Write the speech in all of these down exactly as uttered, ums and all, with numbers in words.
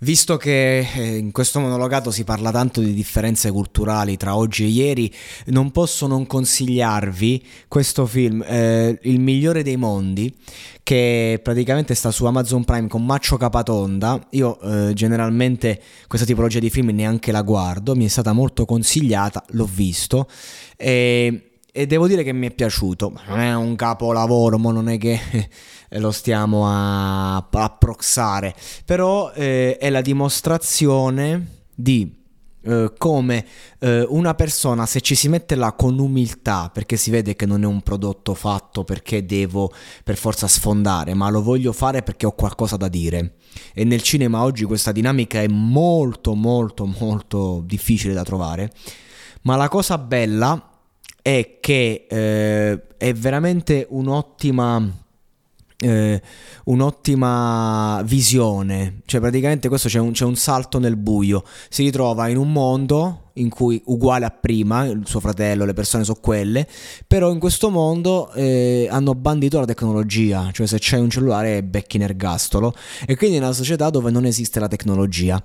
Visto che in questo monologato si parla tanto di differenze culturali tra oggi e ieri, non posso non consigliarvi questo film, eh, Il migliore dei mondi, che praticamente sta su Amazon Prime con Maccio Capatonda. Io eh, generalmente questa tipologia di film neanche la guardo, mi è stata molto consigliata, l'ho visto e... e devo dire che mi è piaciuto. Non è un capolavoro, ma non è che lo stiamo a, a proxare, però eh, è la dimostrazione di eh, come eh, una persona, se ci si mette là con umiltà, perché si vede che non è un prodotto fatto perché devo per forza sfondare, ma lo voglio fare perché ho qualcosa da dire. E nel cinema oggi questa dinamica è molto molto molto difficile da trovare, ma la cosa bella è che eh, è veramente un'ottima eh, un'ottima visione. Cioè praticamente questo c'è un, c'è un salto nel buio, si ritrova in un mondo in cui uguale a prima, il suo fratello, le persone sono quelle, però in questo mondo eh, hanno bandito la tecnologia, cioè se c'è un cellulare becchi in ergastolo, e quindi è una società dove non esiste la tecnologia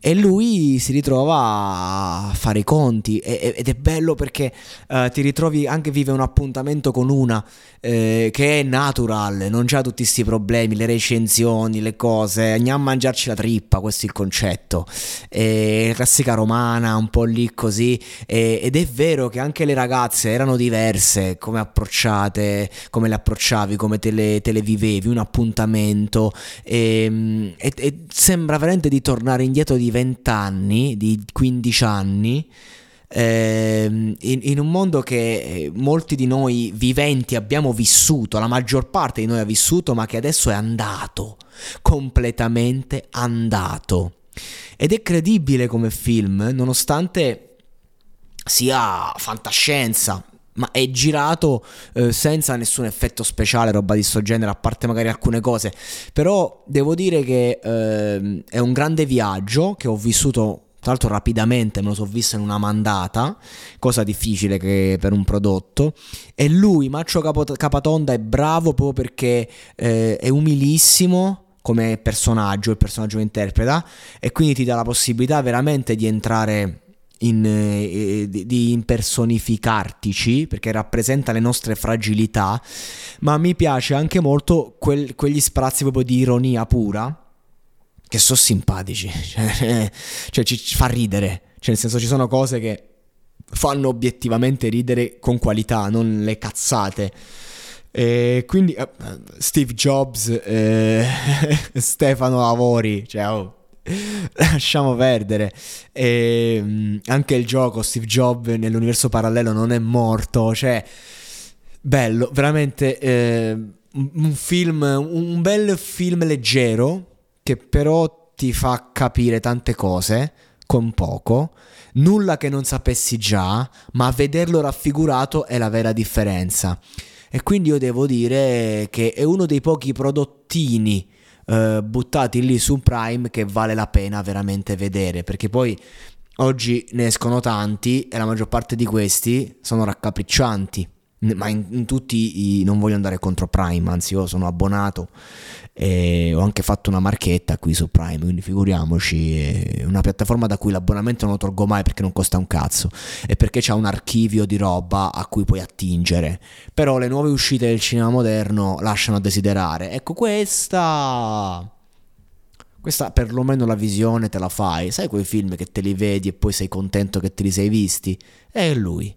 e lui si ritrova a fare i conti, e, ed è bello perché eh, ti ritrovi anche, vive un appuntamento con una eh, che è natural, non c'ha tutti questi problemi, le recensioni, le cose, andiamo a mangiarci la trippa, questo è il concetto, e classica romana un po' lì così, e, ed è vero che anche le ragazze erano diverse come approcciate, come le approcciavi, come te le, te le vivevi un appuntamento, e, e, e sembra veramente di tornare indietro di venti anni, di quindici anni, eh, in, in un mondo che molti di noi viventi abbiamo vissuto, la maggior parte di noi ha vissuto, ma che adesso è andato, completamente andato. Ed è credibile come film, nonostante sia fantascienza, ma è girato eh, senza nessun effetto speciale, roba di sto genere, a parte magari alcune cose. Però devo dire che eh, è un grande viaggio che ho vissuto, tra l'altro rapidamente, me lo so visto in una mandata, cosa difficile che per un prodotto. E lui, Maccio Capot- Capatonda, è bravo proprio perché eh, è umilissimo come personaggio, il personaggio che interpreta, e quindi ti dà la possibilità veramente di entrare in, eh, di impersonificartici, perché rappresenta le nostre fragilità, ma mi piace anche molto quel, quegli sprazzi proprio di ironia pura, che sono simpatici, cioè, cioè ci, ci fa ridere, cioè nel senso ci sono cose che fanno obiettivamente ridere con qualità, non le cazzate. E quindi uh, Steve Jobs, eh, Stefano Lavori, cioè oh, lasciamo perdere. E, um, anche il gioco Steve Jobs nell'universo parallelo non è morto, cioè bello, veramente eh, un film, un bel film leggero che però ti fa capire tante cose con poco, nulla che non sapessi già, ma vederlo raffigurato è la vera differenza. E quindi io devo dire che è uno dei pochi prodottini eh, buttati lì su Prime che vale la pena veramente vedere, perché poi oggi ne escono tanti e la maggior parte di questi sono raccapriccianti, ma in, in tutti i, non voglio andare contro Prime, anzi io sono abbonato e ho anche fatto una marchetta qui su Prime, quindi figuriamoci, è una piattaforma da cui l'abbonamento non lo tolgo mai perché non costa un cazzo e perché c'ha un archivio di roba a cui puoi attingere, però le nuove uscite del cinema moderno lasciano a desiderare. Ecco, questa questa perlomeno la visione te la fai, sai quei film che te li vedi e poi sei contento che te li sei visti? È lui.